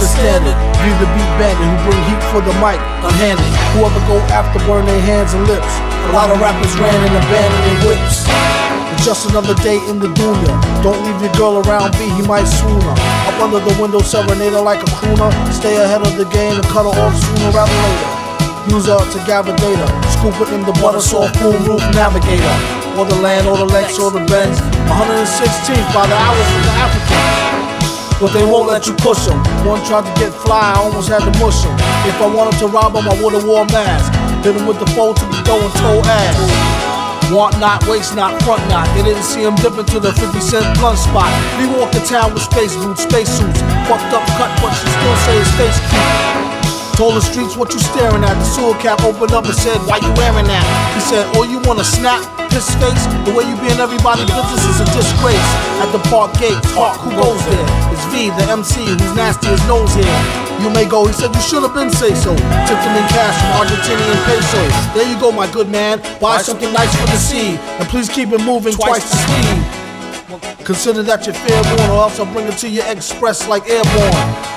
understand it. You the beat bandit who bring heat for the mic, unhanded. Whoever go after burn their hands and lips. A lot of rappers ran and abandoned their whips. Just another day in the dunya. Don't leave your girl around B, he might swoon her. Up under the window, serenade her like a crooner. Stay ahead of the game and cut her off sooner rather than later. Use her to gather data. Scoop it in the butter, soft boom roof navigator. Or the land, or the Lex, or the Benz. 116th by the hours of the Africans. But they won't let you push them. One tried to get fly, I almost had to mush him. If I wanted to rob him, I would've wore a mask. Hit him with the fold to the dough and toe ass. Want not, waste not, front not. They didn't see him dipping to the 50-cent blunt spot. We walk the town with space boots, space suits. Fucked up cut, but she still say his face cute. Told the streets what you staring at. The sewer cap opened up and said, why you wearing that? He said, oh, you wanna snap? Piss face? The way you be in everybody's business is a disgrace. At the park gate, talk, who goes there? It's V, the MC, who's nasty as nose hair. You may go, he said, you should have been say so. Tipped him in cash from Argentinian pesos. There you go, my good man. Buy something nice for the sea. And please keep it moving twice the speed. Consider that your fair warning, or else I'll bring it to your express like airborne.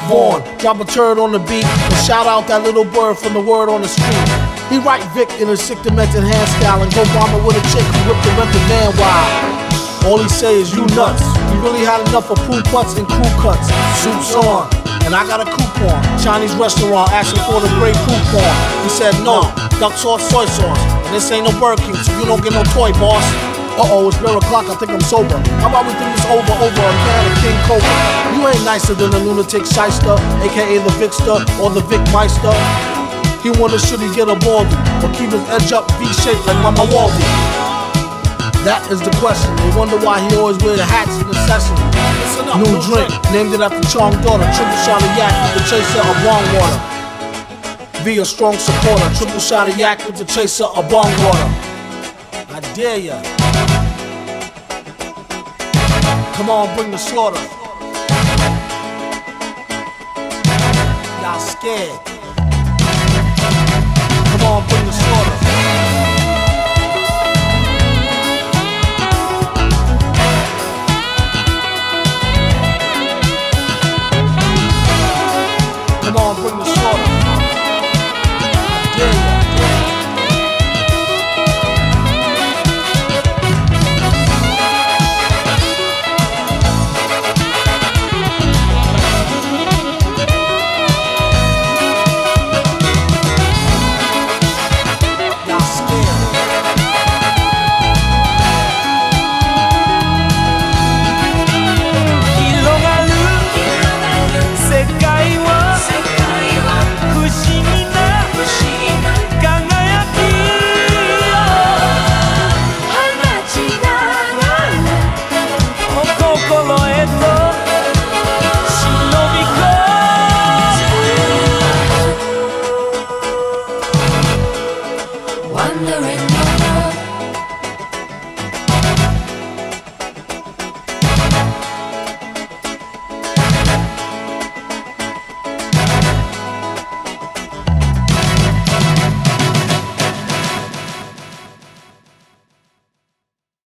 Vaughn, drop a turd on the beat and shout out that little bird from the word on the street. He write Vic in his sick, demented hand style and go bomber with a chick who ripped the rented man wild. All he say is, you nuts. You really had enough of poo putts and crew cuts. Soup's on. And I got a coupon, Chinese restaurant asking for the great coupon. He said no, duck sauce, soy sauce. And this ain't no Burger King, so you don't get no toy, boss. Uh-oh, it's 9 o'clock, I think I'm sober. How about we think it's over again, a King Cobra? You ain't nicer than a lunatic shyster, aka the Vicster or the Vic Meister. He wonder should he get a baldy, or keep his edge up V-shaped like Mama Waldy. That is the question, they wonder why he always wears hats in the session. New drink, named it after Chong daughter. Triple shot of yak with the chaser of bong water. Be a strong supporter. Triple shot of yak with the chaser of bong water. I dare ya. Come on, bring the slaughter. Y'all scared.